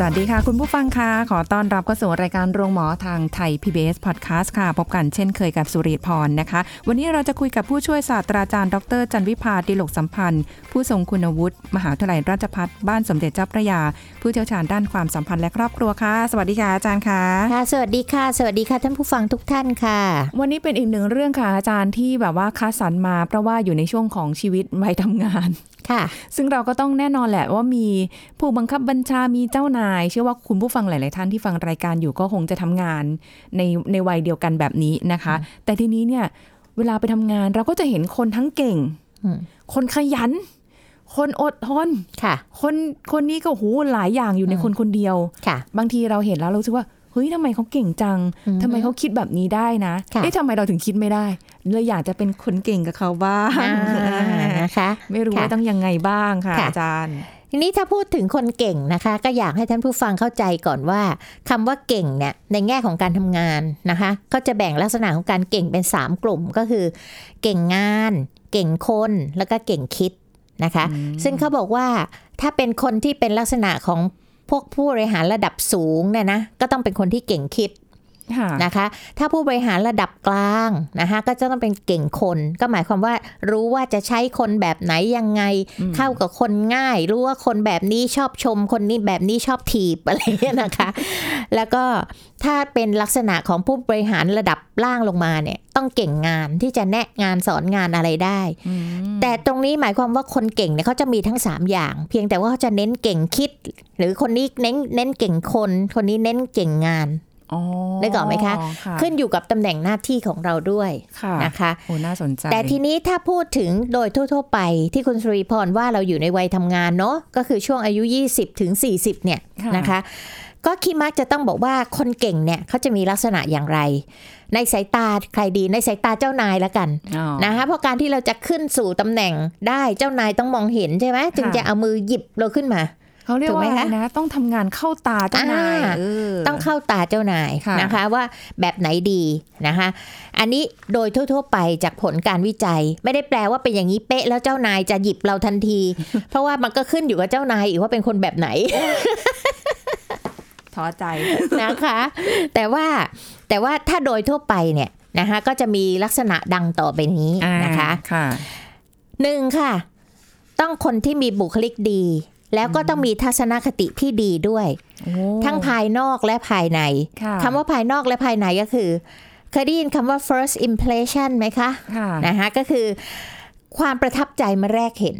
สวัสดีค่ะคุณผู้ฟังค่ะขอต้อนรับเข้าสู่รายการโรงหมอทางไทย PBS Podcast ค่ะพบกันเช่นเคยกับสุริพรนะคะวันนี้เราจะคุยกับผู้ช่วยศาสตราจารย์ดร.จันวิภาดิลกสัมพันธ์ผู้ทรงคุณวุฒิมหาวิทยาลัยราชภัฏบ้านสมเด็จเจ้าพระยาผู้เชี่ยวชาญด้านความสัมพันธ์และครอบครัวค่ะสวัสดีค่ะอาจารย์ค่ะค่ะสวัสดีค่ะสวัสดีค่ะท่านผู้ฟังทุกท่านค่ะวันนี้เป็นอีกหนึ่งเรื่องค่ะอาจารย์ที่แบบว่าคัดสรรมาเพราะว่าอยู่ในช่วงของชีวิตวัยทำงานซึ่งเราก็ต้องแน่นอนแหละว่ามีผู้บังคับบัญชามีเจ้านายเชื่อว่าคุณผู้ฟังหลายๆท่านที่ฟังรายการอยู่ก็คงจะทำงานในวัยเดียวกันแบบนี้นะคะแต่ทีนี้เนี่ยเวลาไปทำงานเราก็จะเห็นคนทั้งเก่งคนขยันคนอดทนคนนี้ก็หูหลายอย่างอยู่ในคนคนเดียวบางทีเราเห็นแล้วเราคิดว่าเฮ้ยทำไมเขาเก่งจังทำไมเขาคิดแบบนี้ได้นะเอ๊ะทำไมเราถึงคิดไม่ได้เลยอยากจะเป็นคนเก่งกับเขาบ้างนะคะไม่รู้ว่าต้องยังไงบ้างค่ะอาจารย์ทีนี้ถ้าพูดถึงคนเก่งนะคะก็อยากให้ท่านผู้ฟังเข้าใจก่อนว่าคำว่าเก่งเนี่ยในแง่ของการทำงานนะคะก็จะแบ่งลักษณะของการเก่งเป็น3กลุ่มก็คือเก่งงานเก่งคนแล้วก็เก่งคิดนะคะซึ่งเขาบอกว่าถ้าเป็นคนที่เป็นลักษณะของพวกผู้บริหารระดับสูงเนี่ยนะก็ต้องเป็นคนที่เก่งคิดนะคะถ้าผู้บริหารระดับกลางนะคะก็จะต้องเป็นเก่งคนก็หมายความว่ารู้ว่าจะใช้คนแบบไหนยังไงเข้ากับคนง่ายรู้ว่าคนแบบนี้ชอบชมคนนี้แบบนี้ชอบถีบอะไรเนี่ยนะคะแล้วก็ถ้าเป็นลักษณะของผู้บริหารระดับล่างลงมาเนี่ยต้องเก่งงานที่จะแนะงานสอนงานอะไรได้แต่ตรงนี้หมายความว่าคนเก่งเนี่ยเขาจะมีทั้ง3อย่างเพียงแต่ว่าเขาจะเน้นเก่งคิดหรือคนนี้เน้นเก่งคนคนนี้เน้นเก่งงานได้ก่อนไหมคะขึ้นอยู่กับตำแหน่งหน้าที่ของเราด้วยนะคะโอ้น่าสนใจแต่ทีนี้ถ้าพูดถึงโดยทั่วๆไปที่คุณสุริพรว่าเราอยู่ในวัยทำงานเนาะก็คือช่วงอายุ20ถึง40เนี่ยนะคะก็คิดมักจะต้องบอกว่าคนเก่งเนี่ยเขาจะมีลักษณะอย่างไรในสายตาใครดีในสายตาเจ้านายละกันนะคะเพราะการที่เราจะขึ้นสู่ตำแหน่งได้เจ้านายต้องมองเห็นใช่ไหมจึงจะเอามือหยิบเราขึ้นมาเขาเรียกว่าอะไรนะต้องทำงานเข้าตาเจ้านายต้องเข้าตาเจ้านายนะคะว่าแบบไหนดีนะคะอันนี้โดยทั่วๆไปจากผลการวิจัยไม่ได้แปลว่าเป็นอย่างนี้เป๊ะแล้วเจ้านายจะหยิบเราทันที เพราะว่ามันก็ขึ้นอยู่กับเจ้านายอีกว่าเป็นคนแบบไหน ท้อใจนะคะแต่ว่าถ้าโดยทั่วไปเนี่ยนะคะก็จะมีลักษณะดังต่อไปนี้นะคะหนึ่งค่ะต้องคนที่มีบุคลิกดีแล้วก็ต้องมีทัศนคติที่ดีด้วยทั้งภายนอกและภายในคำว่าภายนอกและภายในก็คือเคยได้ยินคำว่า first impression ไหมคะนะคะก็คือความประทับใจมาแรกเห็น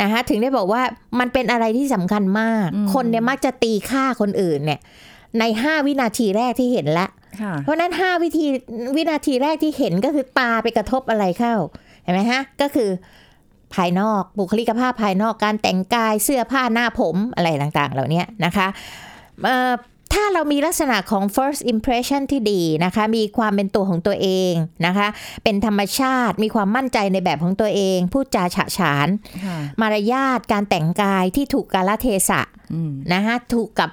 นะคะถึงได้บอกว่ามันเป็นอะไรที่สำคัญมากคนเนี่ยมักจะตีค่าคนอื่นเนี่ยใน5วินาทีแรกที่เห็นละเพราะนั้น5วินาทีแรกที่เห็นก็คือตาไปกระทบอะไรเข้าเห็นไหมฮะก็คือภายนอกบุคลิกภาพภายนอกการแต่งกายเสื้อผ้าหน้าผมอะไรต่างๆเหล่านี้นะคะถ้าเรามีลักษณะของ first impression ที่ดีนะคะมีความเป็นตัวของตัวเองนะคะเป็นธรรมชาติมีความมั่นใจในแบบของตัวเองพูดจาฉะฉานมารยาทการแต่งกายที่ถูกกาลเทศะนะคะถูกกับ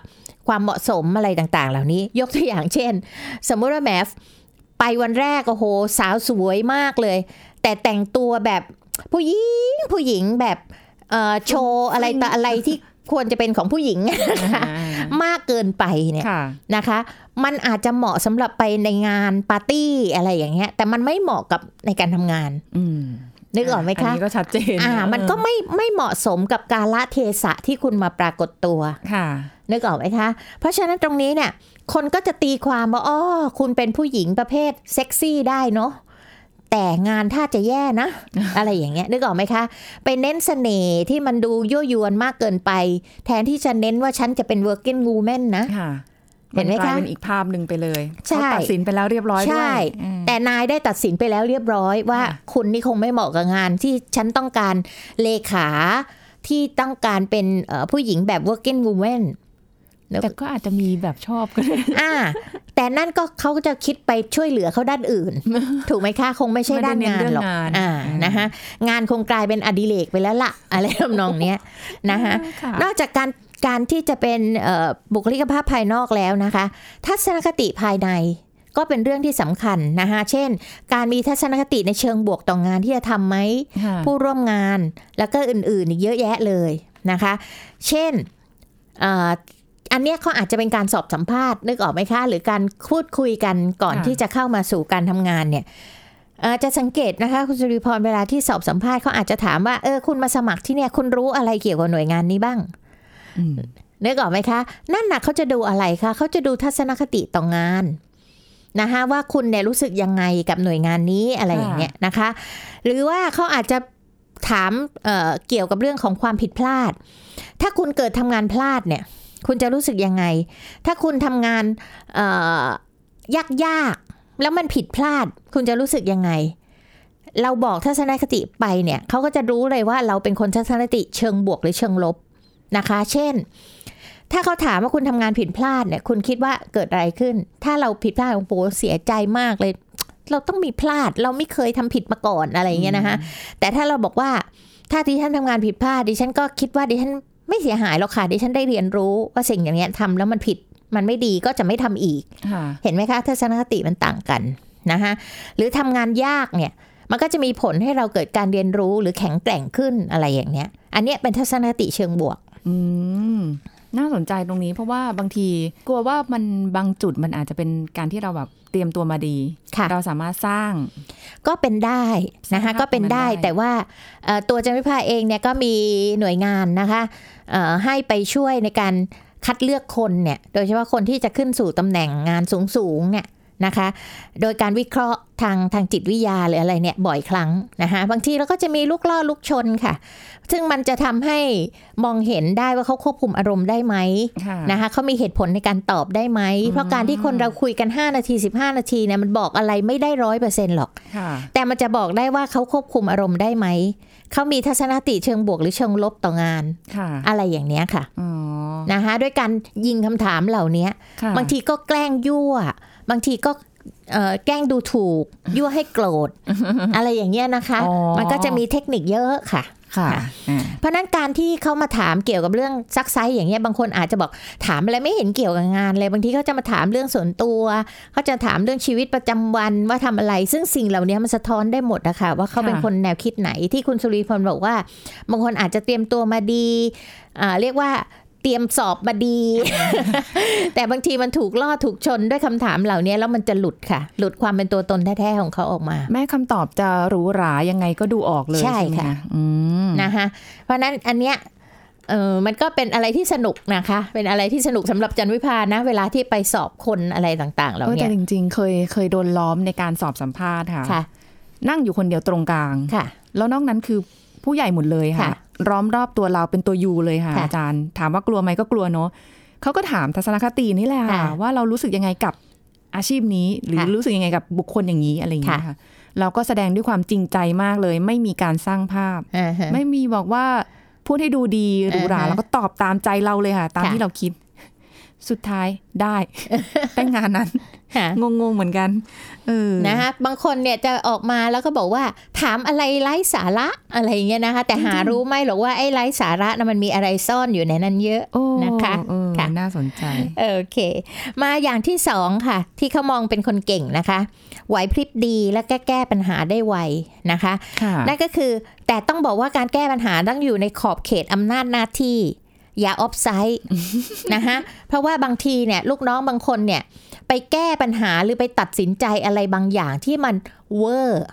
ความเหมาะสมอะไรต่างๆเหล่านี้ยกตัวอย่างเช่นสมมติว่าแมฟไปวันแรกโอ้โหสาวสวยมากเลยแต่แต่งตัวแบบผู้หญิงแบบโชว์อะไรต่ออะไรที่ควรจะเป็นของผู้หญิงนะคะมากเกินไปเนี่ยนะคะมันอาจจะเหมาะสำหรับไปในงานปาร์ตี้อะไรอย่างเงี้ยแต่มันไม่เหมาะกับในการทำงานนึกออกไหมคะอันนี้ก็ชัดเจนมันก็ไม่เหมาะสมกับกาลเทศะที่คุณมาปรากฏตัวนึกออกไหมคะเพราะฉะนั้นตรงนี้เนี่ยคนก็จะตีความว่าอ๋อคุณเป็นผู้หญิงประเภทเซ็กซี่ได้เนาะแต่งานถ้าจะแย่นะ อะไรอย่างเงี้ยนึกออกไหมคะไปเน้นเสน่ห์ที่มันดูยั่วยวนมากเกินไปแทนที่จะเน้นว่าฉันจะเป็น working woman นะเห็นไหมคะเป็นอีกภาพหนึ่งไปเลยเขาตัดสินไปแล้วเรียบร้อยด้วยใช่แต่นายได้ตัดสินไปแล้วเรียบร้อยว่าคุณนี่คงไม่เหมาะกับงานที่ฉันต้องการเลขา ที่ต้องการเป็นผู้หญิงแบบ working woman แต่ก็อาจจะมีแบบชอบก็ได้แต่นั่นก็เขาจะคิดไปช่วยเหลือเขาด้านอื่น ถูกไหมคะคงไม่ใช่ด้านงานหรอกนะคะงานคงกลายเป็นอดิเรกไปแล้วล่ะอะไรทำนองเนี้ยนะคะนอกจากการที่จะเป็นบุคลิกภาพภายนอกแล้วนะคะทัศนคติภายในก็เป็นเรื่องที่สำคัญนะคะเช่นการมีทัศนคติในเชิงบวกต่องานที่จะทำไหมผู้ร่วมงานแล้วก็อื่นๆอีกเยอะแยะเลยนะคะเช่นอันนี้เขาอาจจะเป็นการสอบสัมภาษณ์นึกออกไหมคะหรือการพูดคุยกันก่อนที่จะเข้ามาสู่การทำงานเนี่ยจะสังเกตนะคะคุณสุริพรเวลาที่สอบสัมภาษณ์เขาอาจจะถามว่าคุณมาสมัครที่เนี่ยคุณรู้อะไรเกี่ยวกับหน่วยงานนี้บ้างนึกออกไหมคะนั่นน่ะเขาจะดูอะไรคะเขาจะดูทัศนคติต่องานนะคะว่าคุณเนี่ยรู้สึกยังไงกับหน่วยงานนี้อะไรอย่างเงี้ยนะคะหรือว่าเขาอาจจะถามเกี่ยวกับเรื่องของความผิดพลาดถ้าคุณเกิดทำงานพลาดเนี่ยคุณจะรู้สึกยังไงถ้าคุณทำงานยากๆแล้วมันผิดพลาดคุณจะรู้สึกยังไงเราบอกทัศนคติไปเนี่ยเขาก็จะรู้เลยว่าเราเป็นคนทัศนคติเชิงบวกหรือเชิงลบนะคะเช่นถ้าเขาถามว่าคุณทำงานผิดพลาดเนี่ยคุณคิดว่าเกิดอะไรขึ้นถ้าเราผิดพลาดของโปเสียใจมากเลยเราต้องมีพลาดเราไม่เคยทำผิดมาก่อนอะไรอย่างเงี้ยนะคะแต่ถ้าเราบอกว่าถ้าดิฉันทำงานผิดพลาดดิฉันก็คิดว่าดิฉันไม่เสียหายหรอกค่ะดิฉันได้เรียนรู้ว่าสิ่งอย่างเงี้ยทำแล้วมันผิดมันไม่ดีก็จะไม่ทำอีกเห็นไหมคะทัศนคติมันต่างกันนะคะหรือทำงานยากเนี่ยมันก็จะมีผลให้เราเกิดการเรียนรู้หรือแข็งแกร่งขึ้นอะไรอย่างเงี้ยอันเนี้ยเป็นทัศนคติเชิงบวกน่าสนใจตรงนี้เพราะว่าบางทีกลัวว่ามันบางจุดมันอาจจะเป็นการที่เราแบบเตรียมตัวมาดีเราสามารถสร้างก็เป็นได้นะคะก็เป็นได้แต่ว่าตัวจันวิภาเองเนี่ยก็มีหน่วยงานนะคะให้ไปช่วยในการคัดเลือกคนเนี่ยโดยเฉพาะคนที่จะขึ้นสู่ตำแหน่งงานสูงๆเนี่ยนะคะโดยการวิเคราะห์ทางจิตวิทยาหรืออะไรเนี่ยบ่อยครั้งนะคะบางทีเราก็จะมีลูกล่อลูกชนค่ะซึ่งมันจะทำให้มองเห็นได้ว่าเขาควบคุมอารมณ์ได้ไหมนะคะเขามีเหตุผลในการตอบได้ไหมเพราะการที่คนเราคุยกัน5นาที15นาทีเนี่ยมันบอกอะไรไม่ได้ 100% หรอกแต่มันจะบอกได้ว่าเขาควบคุมอารมณ์ได้ไหมเขามีทัศนคติเชิงบวกหรือเชิงลบต่องานอะไรอย่างเนี้ยค่ะนะคะด้วยการยิงคำถามเหล่านี้บางทีก็แกล้งยั่วบางทีก็แกล้งดูถูกยั่วให้โกรธอะไรอย่างเงี้ยนะคะมันก็จะมีเทคนิคเยอะค่ะเพราะนั้นการที่เขามาถามเกี่ยวกับเรื่องซักไซส์อย่างเงี้ยบางคนอาจจะบอกถามอะไรไม่เห็นเกี่ยวกับงานเลยบางทีเขาจะมาถามเรื่องส่วนตัวเขาจะถามเรื่องชีวิตประจำวันว่าทำอะไรซึ่งสิ่งเหล่านี้มันสะท้อนได้หมดนะคะว่าเขาเป็นคนแนวคิดไหนที่คุณสุริพรบอกว่าบางคนอาจจะเตรียมตัวมาดีเรียกว่าเตรียมสอบมาดี แต่บางทีมันถูกล่อถูกชนด้วยคำถามเหล่านี้แล้วมันจะหลุดค่ะหลุดความเป็นตัวตนแท้ๆของเขาออกมาแม้คำตอบจะหรูหรายังไงก็ดูออกเลยใช่ค่ะนะคะเพราะนั้นอันเนี้ยมันก็เป็นอะไรที่สนุกนะคะเป็นอะไรที่สนุกสำหรับจันวิภานะเวลาที่ไปสอบคนอะไรต่างๆเหล่านี้แต่จริงๆเคยโดนล้อมในการสอบสัมภาษณ์ค่ะนั่งอยู่คนเดียวตรงกลางค่ะแล้วนอกนั้นคือผู้ใหญ่หมดเลยค่ะร้อมรอบตัวเราเป็นตัวยูเลยค่ะอาจารย์ถามว่ากลัวไหมก็กลัวเนาะเขาก็ถามทัศนคตินี่แหละว่าเรารู้สึกยังไงกับอาชีพนี้หรือรู้สึกยังไงกับบุคคลอย่างนี้อะไรอย่างเงี้ยค่ะเราก็แสดงด้วยความจริงใจมากเลยไม่มีการสร้างภาพไม่มีบอกว่าพูดให้ดูดีหรูหราแล้วก็ตอบตามใจเราเลยค่ะตามที่เราคิดสุดท้ายได้แต่งานนั้นงงๆเหมือนกันนะคะบางคนเนี่ยจะออกมาแล้วก็บอกว่าถามอะไรไร้สาระอะไรอย่างเงี้ยนะคะแต่หารู้ไหมหรอกว่าไอ้ไร้สาระนะมันมีอะไรซ่อนอยู่ในนั้นเยอะนะคะค่ะน่าสนใจโอเคมาอย่างที่สองค่ะที่เขามองเป็นคนเก่งนะคะไหวพริบดีและแก้ปัญหาได้ไวนะคะนั่นก็คือแต่ต้องบอกว่าการแก้ปัญหาต้องอยู่ในขอบเขตอำนาจหน้าที่อย่าออฟไซด์นะคะเพราะว่าบางทีเนี่ยลูกน้องบางคนเนี่ยไปแก้ปัญหาหรือไปตัดสินใจอะไรบางอย่างที่มันเวอร์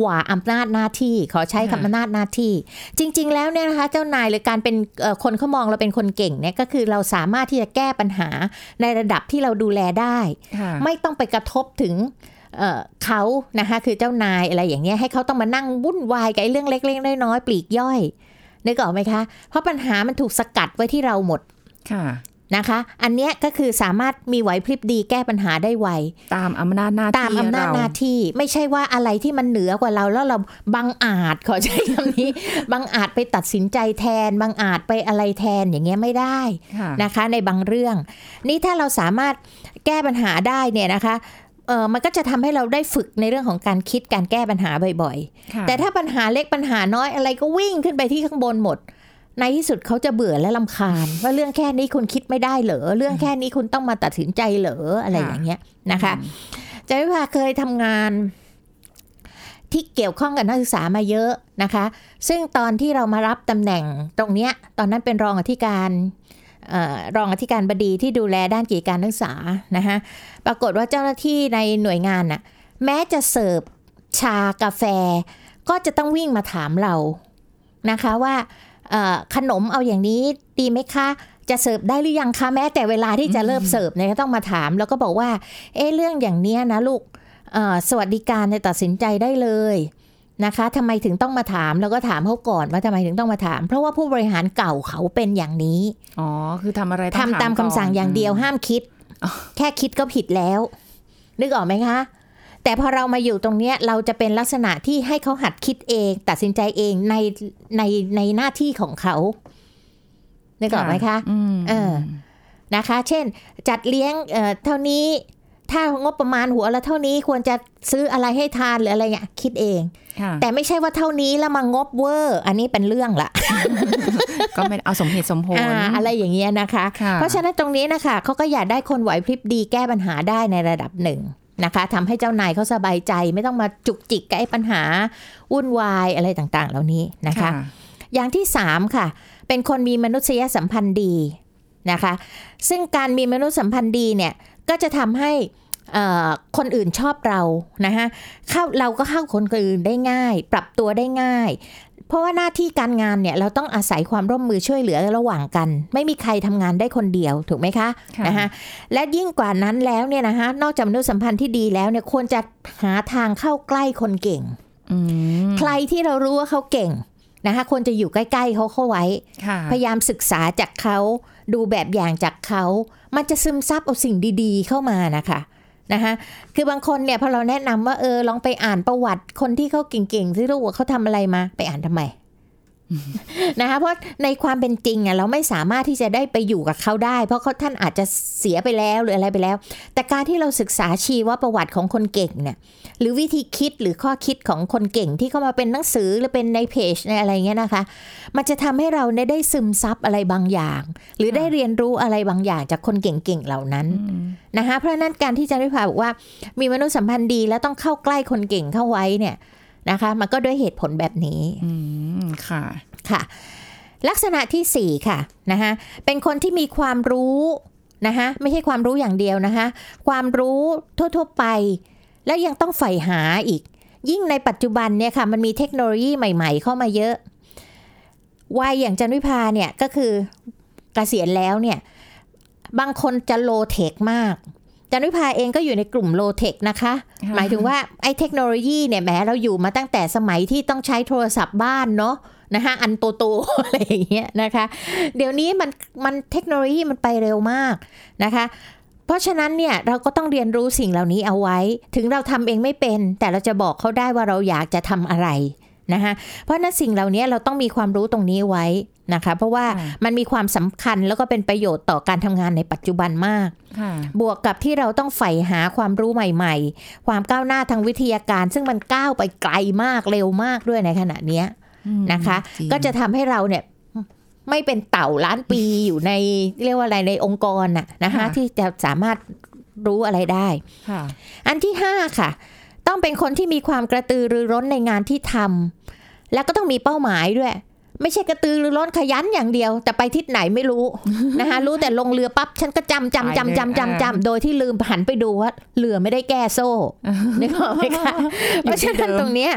กว่าอำนาจหน้าที่ขอใช้คำอำนาจหน้าที่จริงๆแล้วเนี่ยนะคะเจ้านายหรือการเป็นคนเขามองเราเป็นคนเก่งเนี่ยก็คือเราสามารถที่จะแก้ปัญหาในระดับที่เราดูแลได้ไม่ต้องไปกระทบถึงเขานะคะคือเจ้านายอะไรอย่างเงี้ยให้เขาต้องมานั่งวุ่นวายกับเรื่องเล็กๆน้อยๆปลีกย่อยนึกออกไหมคะเพราะปัญหามันถูกสกัดไว้ที่เราหมด นะคะอันเนี้ยก็คือสามารถมีไหวพริบดีแก้ปัญหาได้ไวตามอำนาจหน้าที่ไม่ใช่ว่าอะไรที่มันเหนือกว่าเราแล้วเราบังอาจขอใช้คำนี้ บังอาจไปตัดสินใจแทนบังอาจไปอะไรแทนอย่างเงี้ยไม่ได้นะคะในบางเรื่องนี่ถ้าเราสามารถแก้ปัญหาได้เนี่ยนะคะมันก็จะทำให้เราได้ฝึกในเรื่องของการคิดการแก้ปัญหาบ่อยๆแต่ถ้าปัญหาเล็กปัญหาน้อยอะไรก็วิ่งขึ้นไปที่ข้างบนหมดในที่สุดเขาจะเบื่อและรำคาญว่าเรื่องแค่นี้คุณคิดไม่ได้เหรอเรื่องแค่นี้คุณต้องมาตัดสินใจเหรออะไรอย่างเงี้ยนะคะจะไม่ว่าเคยทำงานที่เกี่ยวข้องกับนักศึกษามาเยอะนะคะซึ่งตอนที่เรามารับตำแหน่งตรงเนี้ยตอนนั้นเป็นรองอธิการบดีที่ดูแลด้านกิจการนักศึกษานะคะปรากฏว่าเจ้าหน้าที่ในหน่วยงานน่ะแม้จะเสิร์ฟชากาแฟก็จะต้องวิ่งมาถามเรานะคะว่าขนมเอาอย่างนี้ดีไหมคะจะเสิร์ฟได้หรือยังคะแม้แต่เวลาที่จะเริ่มเสิร์ฟเนี่ยก็ต้องมาถามแล้วก็บอกว่าเรื่องอย่างเนี้ยนะลูกสวัสดิการเนี่ยตัดสินใจได้เลยนะคะทำไมถึงต้องมาถามแล้วก็ถามเขาก่อนว่าทำไมถึงต้องมาถามเพราะว่าผู้บริหารเก่าเขาเป็นอย่างนี้อ๋อคือทำอะไรทำตามคำสั่งอย่างเดียวห้ามคิดแค่คิดก็ผิดแล้วนึกออกไหมคะแต่พอเรามาอยู่ตรงเนี้ยเราจะเป็นลักษณะที่ให้เขาหัดคิดเองตัดสินใจเองในหน้าที่ของเขานึกออกไหมคะนะคะเช่นจัดเลี้ยงเท่านี้ถ้างบประมาณหัวละเท่านี้ควรจะซื้ออะไรให้ทานหรืออะไรเงี้ยคิดเอง แต่ไม่ใช่ว่าเท่านี้แล้วมางบเวอร์อันนี้เป็นเรื่องละ ก็ไม่เอาสมเหตุสมผล อะไรอย่างเงี้ยนะคะ เพราะฉะนั้นตรงนี้นะคะเขาก็อยากได้คนไหวพริบดีแก้ปัญหาได้ในระดับหนึ่งนะคะทำให้เจ้านายเขาสบายใจไม่ต้องมาจุกจิกกับไอ้ปัญหาวุ่นวายอะไรต่างๆเหล่านี้นะคะ อย่างที่สามค่ะเป็นคนมีมนุษยสัมพันธ์ดีนะคะซึ่งการมีมนุษยสัมพันธ์ดีเนี่ยก็จะทำให้คนอื่นชอบเรานะฮะเราก็เข้าคนอื่นได้ง่ายปรับตัวได้ง่ายเพราะว่าหน้าที่การงานเนี่ยเราต้องอาศัยความร่วมมือช่วยเหลือระหว่างกันไม่มีใครทำงานได้คนเดียวถูกไหมคะนะฮะและยิ่งกว่านั้นแล้วเนี่ยนะฮะนอกจากมนุษยสัมพันธ์ที่ดีแล้วเนี่ยควรจะหาทางเข้าใกล้คนเก่งใครที่เรารู้ว่าเขาเก่งนะคะควรจะอยู่ใกล้ๆเขาเข้าไว้พยายามศึกษาจากเขาดูแบบอย่างจากเขามันจะซึมซับเอาสิ่งดีๆเข้ามานะคะคือบางคนเนี่ยพอเราแนะนำว่าลองไปอ่านประวัติคนที่เขาเก่งๆที่รู้ว่าเขาทำอะไรมาไปอ่านทำไม นะคะเพราะในความเป็นจริงอ่ะเราไม่สามารถที่จะได้ไปอยู่กับเขาได้เพราะเขาท่านอาจจะเสียไปแล้วหรืออะไรไปแล้วแต่การที่เราศึกษาชีวประวัติของคนเก่งเนี่ยหรือวิธีคิดหรือข้อคิดของคนเก่งที่เข้ามาเป็นหนังสือหรือเป็นในเพจในอะไรเงี้ยนะคะมันจะทำให้เราได้ซึมซับอะไรบางอย่างหรือได้เรียนรู้อะไรบางอย่างจากคนเก่งๆเหล่านั้นนะคะเพราะนั้นการที่อาจารย์วิภาบอกว่ามีมนุษยสัมพันธ์ดีแล้วต้องเข้าใกล้คนเก่งเข้าไว้เนี่ยนะคะมันก็ด้วยเหตุผลแบบนี้ค่ะค่ะลักษณะที่4ค่ะนะคะเป็นคนที่มีความรู้นะคะไม่ใช่ความรู้อย่างเดียวนะคะความรู้ทั่วๆไปแล้วยังต้องใฝ่หาอีกยิ่งในปัจจุบันเนี่ยค่ะมันมีเทคโนโลยีใหม่ๆเข้ามาเยอะวัยอย่างจันวิภาเนี่ยก็คือเกษียณแล้วเนี่ยบางคนจะโลเทคมากจันวิภาเองก็อยู่ในกลุ่มโลเทคนะคะหมายถึงว่าไอ้เทคโนโลยีเนี่ยแม้เราอยู่มาตั้งแต่สมัยที่ต้องใช้โทรศัพท์บ้านเนาะนะคะอันโตๆอะไรอย่างเงี้ยนะคะเดี๋ยวนี้มันเทคโนโลยีมันไปเร็วมากนะคะเพราะฉะนั้นเนี่ยเราก็ต้องเรียนรู้สิ่งเหล่านี้เอาไว้ถึงเราทำเองไม่เป็นแต่เราจะบอกเขาได้ว่าเราอยากจะทำอะไรนะคะเพราะนั้นสิ่งเหล่านี้เราต้องมีความรู้ตรงนี้ไว้นะคะเพราะว่ามันมีความสำคัญแล้วก็เป็นประโยชน์ต่อการทำงานในปัจจุบันมากบวกกับที่เราต้องใฝ่หาความรู้ใหม่ๆความก้าวหน้าทางวิทยาการซึ่งมันก้าวไปไกลมากเร็วมากด้วยในขณะนี้นะคะก็จะทำให้เราเนี่ยไม่เป็นเต่าล้านปีอยู่ในเรียกว่าอะไรในองค์กรน่ะนะคะที่จะสามารถรู้อะไรได้อันที่5ค่ะต้องเป็นคนที่มีความกระตือรือร้นในงานที่ทำแล้วก็ต้องมีเป้าหมายด้วยไม่ใช่กระตือรือร้นขยันอย่างเดียวแต่ไปทิศไหนไม่รู้ นะคะรู้แต่ลงเรือปั๊บฉันก็จำโดยที่ลืมหันไปดูว่าเรือไม่ได้แก้โซ่ นึกออกไหมคะเพราะฉะนั้นตรงเนี้ย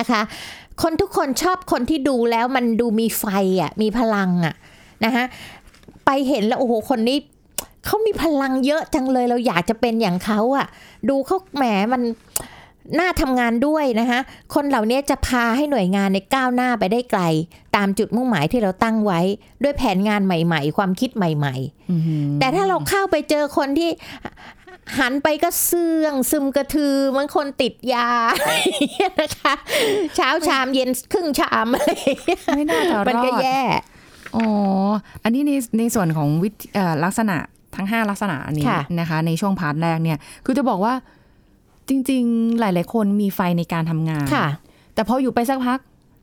นะคะคนทุกคนชอบคนที่ดูแล้วมันดูมีไฟอ่ะมีพลังอ่ะนะคะไปเห็นแล้วโอ้โหคนนี้เขามีพลังเยอะจังเลยเราอยากจะเป็นอย่างเขาอ่ะดูเขาแหมมัน น่าทำงานด้วยนะคะคนเหล่านี้จะพาให้หน่วยงานในก้าวหน้าไปได้ไกลตามจุดมุ่งหมายที่เราตั้งไว้ด้วยแผนงานใหม่ๆความคิดใหม่ๆแต่ถ้าเราเข้าไปเจอคนที่หันไปก็เสื่องซึมกระทือเหมือนคนติดยานะคะเช้าชามเย็นครึ่งชามอะไรไม่น่าจะรอดมันก็แย่อ๋ออันนี้ในส่วนของลักษณะทั้ง5ลักษณะนี้นะคะในช่วงพาร์ทแรกเนี่ยคือจะบอกว่าจริงๆหลายๆคนมีไฟในการทำงานแต่พออยู่ไปสักพัก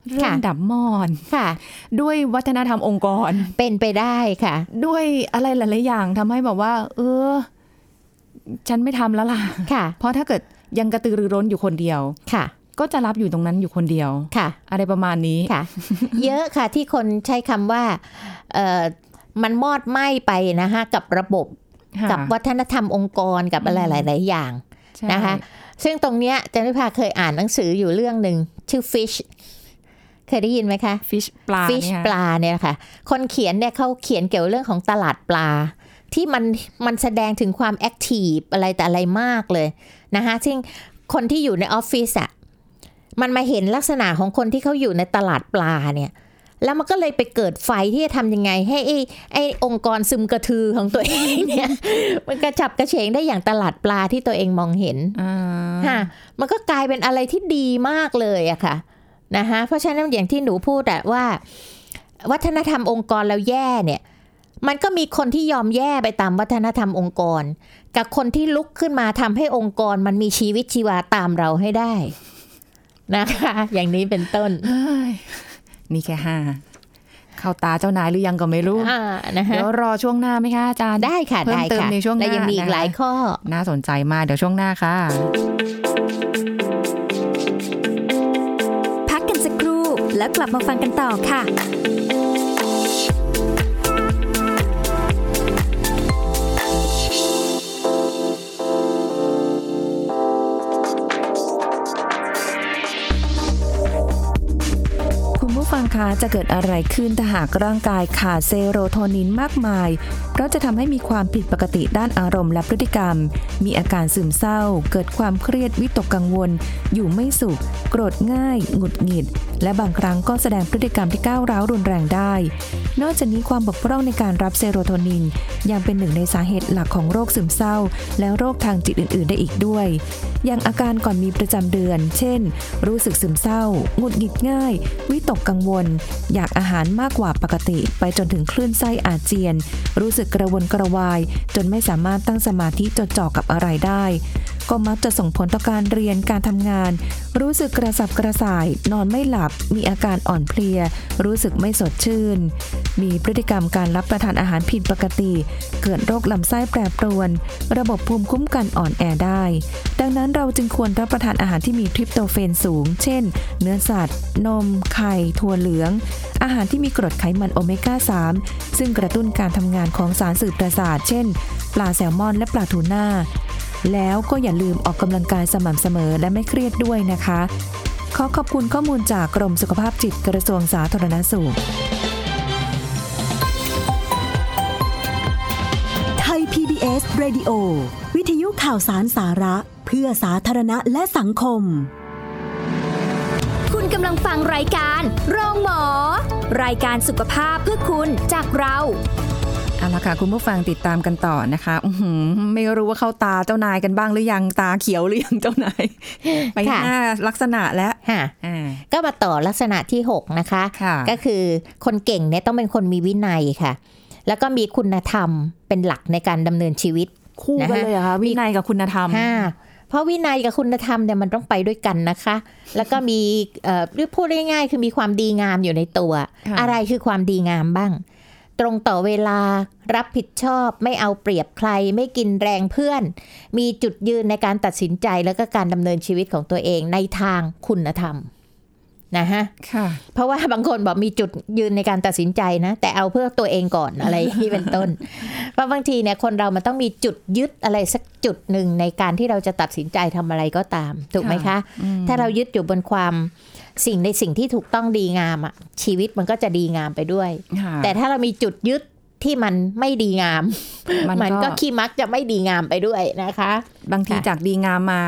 เริ่มดับมอดด้วยวัฒนธรรมองค์กรเป็นไปได้ค่ะด้วยอะไรหลายๆอย่างทำให้แบบว่าฉันไม่ทำแล้วล่ะเพราะถ้าเกิดยังกระตือรือร้นอยู่คนเดียวก็จะรับอยู่ตรงนั้นอยู่คนเดียวอะไรประมาณนี้เยอะค่ะที่คนใช้คำว่ามันมอดไหม้ไปนะคะกับระบบกับวัฒนธรรมองค์กรกับอะไรหลายๆอย่างนะคะซึ่งตรงเนี้ยจันทิพาเคยอ่านหนังสืออยู่เรื่องนึงชื่อ Fish เคยได้ยินไหมคะ Fish ปลา Fish ปลาเนี่ยค่ะคนเขียนเนี่ยเขาเขียนเกี่ยวเรื่องของตลาดปลาที่มันแสดงถึงความแอคทีฟอะไรแต่อะไรมากเลยนะคะซึ่งคนที่อยู่ในออฟฟิศอ่ะมันมาเห็นลักษณะของคนที่เขาอยู่ในตลาดปลาเนี่ยแล้วมันก็เลยไปเกิดไฟที่จะทำยังไงให้ไอ้องค์กรซึมกระทือของตัวเองเนี่ยมันกระฉับกระเฉงได้อย่างตลาดปลาที่ตัวเองมองเห็นค่ะมันก็กลายเป็นอะไรที่ดีมากเลยอะค่ะนะคะเพราะฉะนั้นอย่างที่หนูพูดอะว่าวัฒนธรรมองค์กรเราแย่เนี่ยมันก็มีคนที่ยอมแย่ไปตามวัฒนธรรมองค์กรกับคนที่ลุกขึ้นมาทำให้องค์กรมันมีชีวิตชีวาตามเราให้ได้นะคะอย่างนี้เป็นต้นนี่แค่5เข้าตาเจ้านายหรือยังก็ไม่รู้เดี๋ยวรอช่วงหน้าไหมคะอาจารย์ได้ค่ะได้ค่ะในช่วงหน้ายังมีอีกหลายข้อน่าสนใจมากเดี๋ยวช่วงหน้าค่ะพักกันสักครู่แล้วกลับมาฟังกันต่อค่ะจะเกิดอะไรขึ้นถ้าหากร่างกายขาดเซโรโทนินมากมายเพราะจะทำให้มีความผิดปกติด้านอารมณ์และพฤติกรรมมีอาการซึมเศร้าเกิดความเครียดวิตกกังวลอยู่ไม่สุขโกรธง่ายหงุดหงิดและบางครั้งก็แสดงพฤติกรรมที่ก้าวร้าวรุนแรงได้นอกจากนี้ความบกพร่องในการรับเซโรโทนินยังเป็นหนึ่งในสาเหตุหลักของโรคซึมเศร้าและโรคทางจิตอื่นๆได้อีกด้วยอย่างอาการก่อนมีประจำเดือนเช่นรู้สึกซึมเศร้าหงุดหงิดง่ายวิตกกังวลอยากอาหารมากกว่าปกติไปจนถึงคลื่นไส้อาเจียนรู้สึกกระวนกระวายจนไม่สามารถตั้งสมาธิจดจ่อกับอะไรได้ก็มักจะส่งผลต่อการเรียนการทำงานรู้สึกกระสับกระส่ายนอนไม่หลับมีอาการอ่อนเพลียรู้สึกไม่สดชื่นมีพฤติกรรมการรับประทานอาหารผิดปกติเกิดโรคลำไส้แปรปรวนระบบภูมิคุ้มกันอ่อนแอได้ดังนั้นเราจึงควรรับประทานอาหารที่มีทริปโตเฟนสูงเช่นเนื้อสัตว์นมไข่ถั่วเหลืองอาหารที่มีกรดไขมันโอเมก้า3ซึ่งกระตุ้นการทำงานของสารสื่อประสาทเช่นปลาแซลมอนและปลาทูน่าแล้วก็อย่าลืมออกกำลังกายสม่ำเสมอและไม่เครียดด้วยนะคะขอบคุณข้อมูลจากกรมสุขภาพจิตกระทรวงสาธารณสุขไทย PBS Radio วิทยุข่าวสารสาระเพื่อสาธารณะและสังคมคุณกำลังฟังรายการโรงหมอรายการสุขภาพเพื่อคุณจากเราเอาล่ะค่ะคุณผู้ฟังติดตามกันต่อนะคะไม่รู้ว่าเข้าตาเจ้านายกันบ้างหรือยังตาเขียวหรือยังเจ้านายไปหน้าลักษณะแล้วก็มาต่อลักษณะที่6นะคะก็คือคนเก่งเนี่ยต้องเป็นคนมีวินัยค่ะแล้วก็มีคุณธรรมเป็นหลักในการดำเนินชีวิตคู่กันเลยค่ะวินัยกับคุณธรรมเพราะวินัยกับคุณธรรมเนี่ยมันต้องไปด้วยกันนะคะแล้วก็มีพูดง่ายๆคือมีความดีงามอยู่ในตัวอะไรคือความดีงามบ้างตรงต่อเวลารับผิดชอบไม่เอาเปรียบใครไม่กินแรงเพื่อนมีจุดยืนในการตัดสินใจแล้วก็การดำเนินชีวิตของตัวเองในทางคุณธรรมนะฮะเพราะว่าบางคนบอกมีจุดยืนในการตัดสินใจนะแต่เอาเพื่อตัวเองก่อนอะไรที่เป็นต้นเพราะบางทีเนี่ยคนเรามันต้องมีจุดยึดอะไรสักจุดหนึ่งในการที่เราจะตัดสินใจทำอะไรก็ตามถูกไหมคะถ้าเรายึดอยู่บนความสิ่งในสิ่งที่ถูกต้องดีงามอ่ะชีวิตมันก็จะดีงามไปด้วยแต่ถ้าเรามีจุดยึดที่มันไม่ดีงาม มันก็ขี้มักจะไม่ดีงามไปด้วยนะคะบางทีจากดีงามมา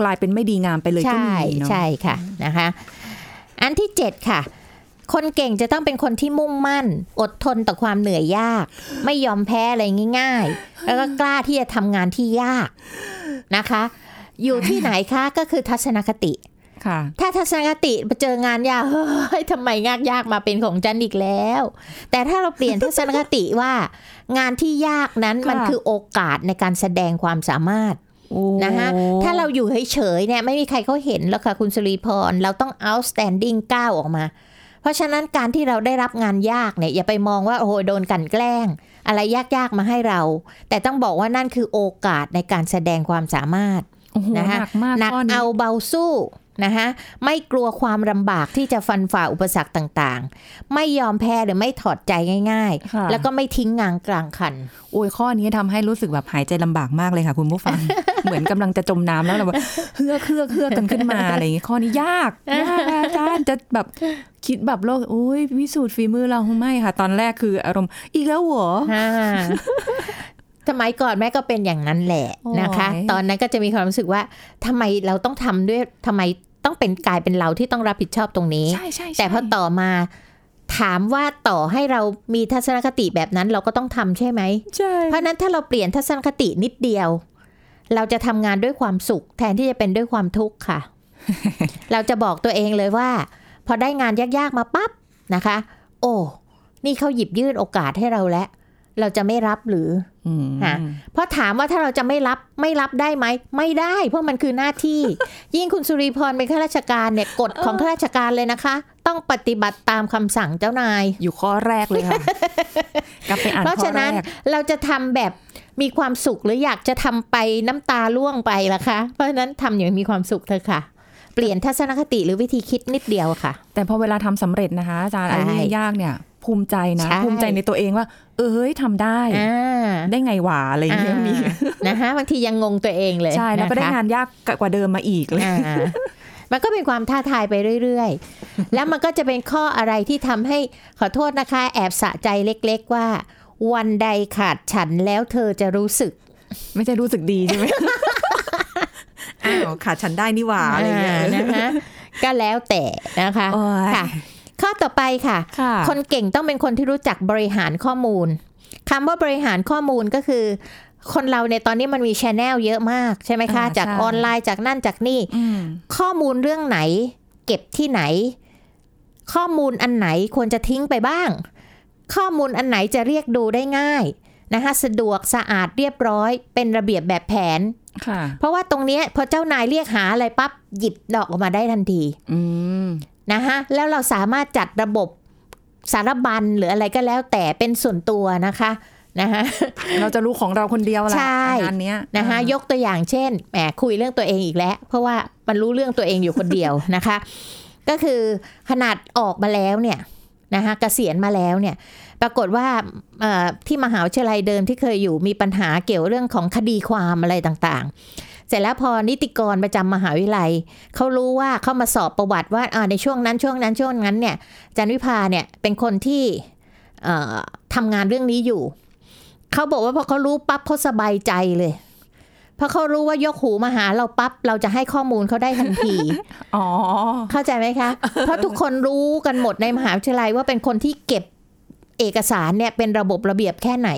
กลายเป็นไม่ดีงามไปเลยก็มีเนาะใช่ค่ะนะคะอันที่7ค่ะคนเก่งจะต้องเป็นคนที่มุ่งมั่นอดทนต่อความเหนื่อยยากไม่ยอมแพ้อะไรง่ายๆแล้วก็กล้าที่จะทำงานที่ยากนะคะอยู่ที่ไหนคะก็คือทัศนคติถ้าทัศนคติไปเจองานยากเฮ้ยทำไมงานยากมาเป็นของฉันอีกแล้วแต่ถ้าเราเปลี่ยนทัศนคติว่างานที่ยากนั้นมันคือโอกาสในการแสดงความสามารถนะคะถ้าเราอยู่เฉยๆเนี่ยไม่มีใครเขาเห็นแล้วค่ะคุณสุรีพรเราต้อง outstanding ก้าวออกมาเพราะฉะนั้นการที่เราได้รับงานยากเนี่ยอย่าไปมองว่าโอ้โหโดนกลั่นแกล้งอะไรยากๆมาให้เราแต่ต้องบอกว่านั่นคือโอกาสในการแสดงความสามารถนะคะหนักเอาเบาสู้นะคะไม่กลัวความลำบากที่จะฟันฝ่าอุปสรรคต่างๆไม่ยอมแพ้หรือไม่ถอดใจง่ายๆแล้วก็ไม่ทิ้งงานกลางคันโอ้ยข้อนี้ทำให้รู้สึกแบบหายใจลำบากมากเลยค่ะคุณผู้ฟัง เหมือนกำลังจะจมน้ำแล้วเราแบบเฮือกเฮือกเฮือกกันขึ้นมาอะไรอย่างนี้ข้อนี้ยากอาจารย์จะแบบคิดแบบโลกโอ้ยวิสูตรฝีมือเราไม่ค่ะตอนแรกคืออารมณ์อีกแล้วเหรอ สมัยก่อนแม่ก็เป็นอย่างนั้นแหละนะคะตอนนั้นก็จะมีความรู้สึกว่าทำไมเราต้องทำด้วยทำไมต้องเป็นกลายเป็นเราที่ต้องรับผิดชอบตรงนี้แต่พอต่อมาถามว่าต่อให้เรามีทัศนคติแบบนั้นเราก็ต้องทำใช่ไหมเพราะนั้นถ้าเราเปลี่ยนทัศนคตินิดเดียวเราจะทำงานด้วยความสุขแทนที่จะเป็นด้วยความทุกข์ค่ะ เราจะบอกตัวเองเลยว่าพอได้งานยากๆมาปั๊บนะคะโอ้นี่เขาหยิบยื่นโอกาสให้เราแล้วเราจะไม่รับหรือเพราะถามว่าถ้าเราจะไม่รับได้ไหมไม่ได้เพราะมันคือหน้าที่ ยิ่งคุณสุริพรเป็นข้าราชการเนี่ยกฎของข้าราชการเลยนะคะต้องปฏิบัติตามคำสั่งเจ้านายอยู่ข้อแรกเลยค่ะ กลับไปอ่านข้อแรกเพราะฉะนั้นเราจะทำแบบมีความสุขหรืออยากจะทำไปน้ำตาร่วงไปล่ะคะเพราะฉะนั้นทำอย่างมีความสุขเถอะค่ะเปลี่ยนทัศนคติหรือวิธีคิดนิดเดียวค่ะแต่พอเวลาทำสำเร็จนะคะอาจารย์อันนี้ยากเนี่ยภูมิใจนะภูมิใจในตัวเองว่าเอ้ยทำได้ได้ไงหว่าอะไรอย่างเงี้ยมีนะคะบางทียังงงตัวเองเลยใช่แล้วก็ได้งานยากกว่าเดิมมาอีกเลยมันก็เป็นความท้าทายไปเรื่อยๆแล้วมันก็จะเป็นข้ออะไรที่ทำให้ขอโทษนะคะแอบสะใจเล็กๆว่าวันใดขาดฉันแล้วเธอจะรู้สึกไม่ใช่รู้สึกดีใช่ไหมอ้าวขาดฉันได้นี่หว่าอะไรอย่างเงี้ยนะคะก็แล้วแต่นะคะค่ะข้อต่อไปค่ะคนเก่งต้องเป็นคนที่รู้จักบริหารข้อมูลคำว่าบริหารข้อมูลก็คือคนเราเนี่ยตอนนี้มันมี channel เยอะมากใช่ไหมคะจากออนไลน์จากนั่นจากนี่ข้อมูลเรื่องไหนเก็บที่ไหนข้อมูลอันไหนควรจะทิ้งไปบ้างข้อมูลอันไหนจะเรียกดูได้ง่ายนะคะสะดวกสะอาดเรียบร้อยเป็นระเบียบแบบแผนเพราะว่าตรงนี้พอเจ้านายเรียกหาอะไรปั๊บหยิบดอกออกมาได้ทันทีนะคะแล้วเราสามารถจัดระบบสารบัญหรืออะไรก็แล้วแต่เป็นส่วนตัวนะคะนะคะเราจะรู้ของเราคนเดียวละงานนี้นะคะยกตัวอย่างเช่นแหมคุยเรื่องตัวเองอีกแล้วเพราะว่ามันรู้เรื่องตัวเองอยู่คนเดียวนะคะ ก็คือขนาดออกมาแล้วเนี่ยนะคะเกษียณมาแล้วเนี่ยปรากฏว่าที่มหาวิทยาลัยเดิมที่เคยอยู่มีปัญหาเกี่ยวเรื่องของคดีความอะไรต่างๆเสร็จแล้วพอนิติกรประจำมหาวิทยาลัยเขารู้ว่าเข้ามาสอบประวัติว่าในช่วงนั้นเนี่ยอาจารย์วิภาเนี่ยเป็นคนที่ทำงานเรื่องนี้อยู่เขาบอกว่าพอเขารู้ปั๊บเขาสบายใจเลยเพราะเขารู้ว่ายกหูมาหาเราปั๊บเราจะให้ข้อมูลเขาได้ทันที อ๋อเข้าใจไหมคะเพราะทุกคนรู้กันหมดในมหาวิทยาลัยว่าเป็นคนที่เก็บเอกสารเนี่ยเป็นระบบระเบียบแค่ไหน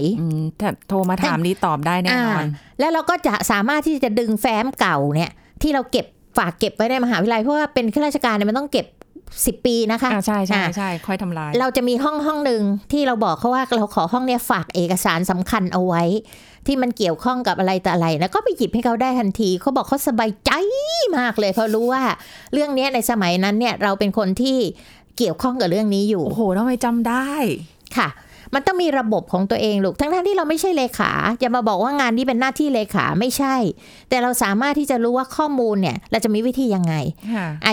ถ้าโทรมาถามนี้ตอบได้แน่นอนแล้วเราก็จะสามารถที่จะดึงแฟ้มเก่าเนี่ยที่เราเก็บฝากเก็บไว้ในมหาวิทยาลัยเพราะว่าเป็นข้าราชการเนี่ยมันต้องเก็บ10 ปีนะคะใช่ใช่ค่อยทำลายเราจะมีห้องนึงที่เราบอกเขาว่าเราขอห้องเนี่ยฝากเอกสารสำคัญเอาไว้ที่มันเกี่ยวข้องกับอะไรต่ออะไรแล้วก็ไปหยิบให้เขาได้ทันทีเขาบอกเขาสบายใจมากเลยเขารู้ว่าเรื่องนี้ในสมัยนั้นเนี่ยเราเป็นคนที่เกี่ยวข้องกับเรื่องนี้อยู่โอ้โหทำไมจำได้ค่ะมันต้องมีระบบของตัวเองลูกทั้งที่เราไม่ใช่เลขาอย่ามาบอกว่างานนี้เป็นหน้าที่เลขาไม่ใช่แต่เราสามารถที่จะรู้ว่าข้อมูลเนี่ยเราจะมีวิธียังไง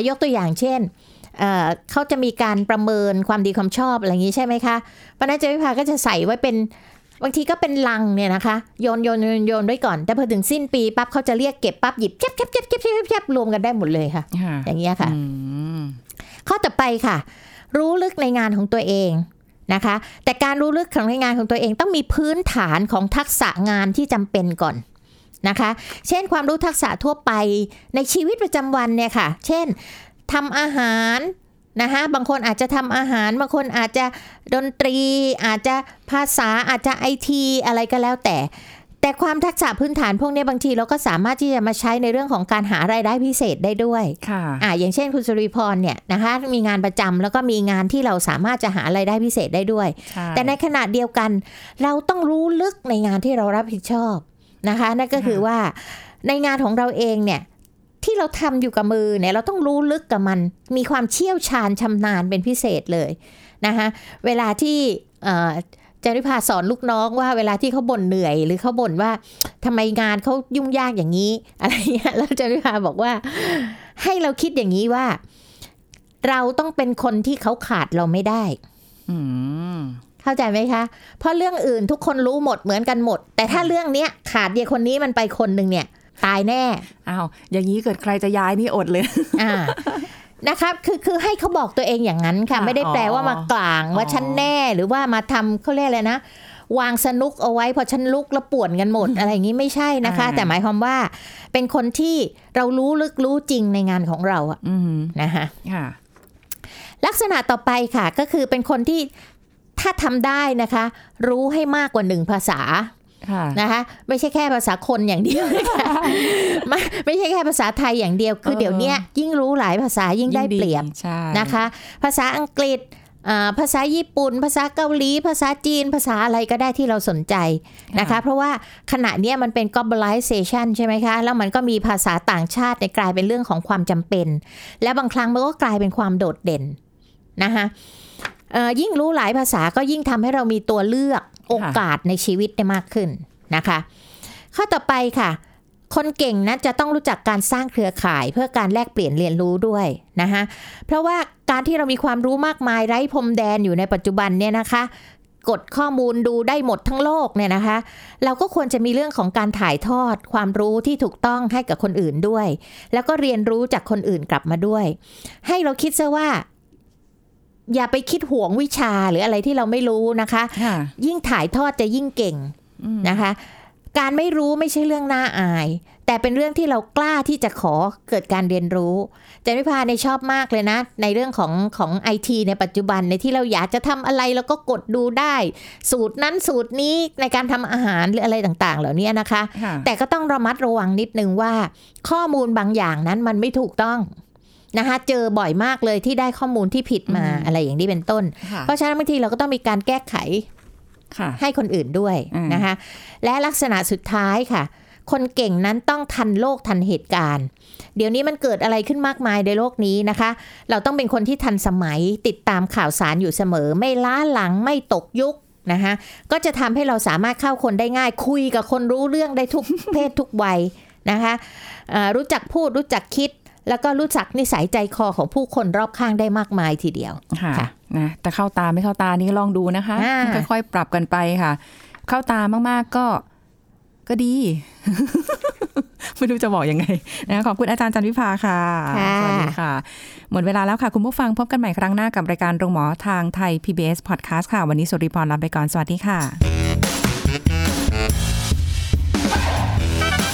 ยกตัวอย่างเช่นเขาจะมีการประเมินความดีความชอบอะไรอย่างนี้ใช่ไหมคะเพราะนั้นจะวิภาก็จะใส่ไว้เป็นบางทีก็เป็นลังเนี่ยนะคะโยนไว้ก่อนแต่พอถึงสิ้นปีปั๊บเขาจะเรียกเก็บปั๊บหยิบแคบรวมกันได้หมดเลยค่ะอย่างนี้ค่ะข้อต่อไปค่ะรู้ลึกในงานของตัวเองนะคะแต่การรู้ลึกของในงานของตัวเองต้องมีพื้นฐานของทักษะงานที่จำเป็นก่อน นะคะเช่นความรู้ทักษะทั่วไปในชีวิตประจำวันเนี่ยค่ะเช่นทำอาหารนะคะบางคนอาจจะทำอาหารบางคนอาจจะดนตรีอาจจะภาษาอาจจะ IT อะไรก็แล้วแต่ความทักษะพื้นฐานพวกนี้บางทีเราก็สามารถที่จะมาใช้ในเรื่องของการหารายได้พิเศษได้ด้วยอย่างเช่นคุณสุริพรเนี่ยนะคะมีงานประจำแล้วก็มีงานที่เราสามารถจะหารายได้พิเศษได้ด้วยแต่ในขณะเดียวกันเราต้องรู้ลึกในงานที่เรารับผิดชอบนะคะนั่นก็คือว่าในงานของเราเองเนี่ยที่เราทำอยู่กับมือเนี่ยเราต้องรู้ลึกกับมันมีความเชี่ยวชาญชำนาญเป็นพิเศษเลยนะคะเวลาที่จาริภาสอนลูกน้องว่าเวลาที่เขาบ่นเหนื่อยหรือเขาบ่นว่าทำไมงานเขายุ่งยากอย่างนี้อะไรเงี้ยแล้วจาริภาบอกว่าให้เราคิดอย่างนี้ว่าเราต้องเป็นคนที่เขาขาดเราไม่ได้เข้าใจไหมคะเพราะเรื่องอื่นทุกคนรู้หมดเหมือนกันหมดแต่ถ้าเรื่องเนี้ยขาดเดียคนนี้มันไปคนนึงเนี่ยตายแน่อ้าวอย่างนี้เกิดใครจะย้ายนี่อดเลยนะคะคือให้เขาบอกตัวเองอย่างนั้นค่ะไม่ได้แปลว่ามากลางว่าฉันแน่หรือว่ามาทำเขาเรียกอะไรนะวางสนุกเอาไว้พอฉันลุกแล้วป่วนกันหมด อะไรอย่างนี้ไม่ใช่นะคะแต่หมายความว่าเป็นคนที่เรารู้ลึกรู้จริงในงานของเราอะนะคะลักษณะต่อไปค่ะก็คือเป็นคนที่ถ้าทำได้นะคะรู้ให้มากกว่า1ภาษานะคะไม่ใช่แค่ภาษาคนอย่างเดียวนะคะไม่ใช่แค่ภาษาไทยอย่างเดียวคือเดี๋ยวนี้ยิ่งรู้หลายภาษายิ่งได้เปรียบนะคะภาษาอังกฤษภาษาญี่ปุ่นภาษาเกาหลีภาษาจีนภาษาอะไรก็ได้ที่เราสนใจนะคะเพราะว่าขณะนี้มันเป็น globalization ใช่ไหมคะแล้วมันก็มีภาษาต่างชาติกลายเป็นเรื่องของความจำเป็นและบางครั้งมันก็กลายเป็นความโดดเด่นนะคะยิ่งรู้หลายภาษาก็ยิ่งทำให้เรามีตัวเลือกโอกาสในชีวิตได้มากขึ้นนะคะข้อต่อไปค่ะคนเก่งนะจะต้องรู้จักการสร้างเครือข่ายเพื่อการแลกเปลี่ยนเรียนรู้ด้วยนะคะเพราะว่าการที่เรามีความรู้มากมายไร้พรมแดนอยู่ในปัจจุบันเนี่ยนะคะกดข้อมูลดูได้หมดทั้งโลกเนี่ยนะคะเราก็ควรจะมีเรื่องของการถ่ายทอดความรู้ที่ถูกต้องให้กับคนอื่นด้วยแล้วก็เรียนรู้จากคนอื่นกลับมาด้วยให้เราคิดซะว่าอย่าไปคิดห่วงวิชาหรืออะไรที่เราไม่รู้นะคะยิ่งถ่ายทอดจะยิ่งเก่งนะคะการไม่รู้ไม่ใช่เรื่องน่าอายแต่เป็นเรื่องที่เรากล้าที่จะขอเกิดการเรียนรู้จันวิภาเนี่ยชอบมากเลยนะในเรื่องของ IT ในปัจจุบันในที่เราอยากจะทำอะไรเราก็กดดูได้สูตรนั้นสูตรนี้ในการทำอาหารหรืออะไรต่างๆเหล่านี้นะคะแต่ก็ต้องระมัดระวังนิดนึงว่าข้อมูลบางอย่างนั้นมันไม่ถูกต้องนะคะเจอบ่อยมากเลยที่ได้ข้อมูลที่ผิดมาอะไรอย่างนี้เป็นต้นเพราะฉะนั้นบางทีเราก็ต้องมีการแก้ไขให้คนอื่นด้วยนะคะและลักษณะสุดท้ายค่ะคนเก่งนั้นต้องทันโลกทันเหตุการณ์เดี๋ยวนี้มันเกิดอะไรขึ้นมากมายในโลกนี้นะคะเราต้องเป็นคนที่ทันสมัยติดตามข่าวสารอยู่เสมอไม่ล้าหลังไม่ตกยุคนะคะก็จะทำให้เราสามารถเข้าคนได้ง่ายคุยกับคนรู้เรื่องได้ทุก เพศทุกวัยนะคะรู้จักพูดรู้จักคิดแล้วก็รู้จักนิสัยใจคอของผู้คนรอบข้างได้มากมายทีเดียวค่ะนะแต่เข้าตาไม่เข้าตานี่ลองดูนะคะค่อยๆปรับกันไปค่ะเข้าตามากๆก็ดี ไม่รู้จะบอกยังไงนะขอบคุณอาจารย์จันวิภาค่ะสวัสดีค่ะหมดเวลาแล้วค่ะคุณผู้ฟังพบกันใหม่ครั้งหน้ากับรายการโรงหมอทางไทย PBS Podcast ค่ะวันนี้สุริพรลาไปก่อนสวัสดีค่ะ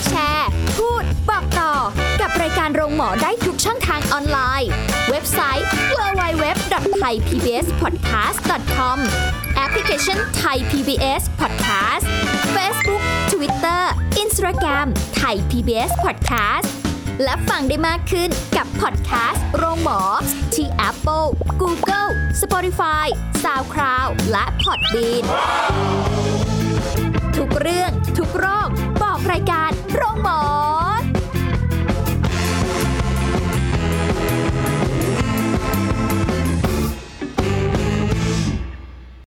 แชร์พูดบอกต่อกับรายการโรงหมอได้ทุกช่องทางออนไลน์เว็บไซต์ www.thaipbspodcast.com แอปพลิเคชัน Thai PBS Podcast Facebook Twitter Instagram Thai PBS Podcast และฟังได้มากขึ้นกับ Podcast โรงหมอที่ Apple Google Spotify SoundCloud และ Podbean ทุกเรื่องทุกโรคบอกรายการ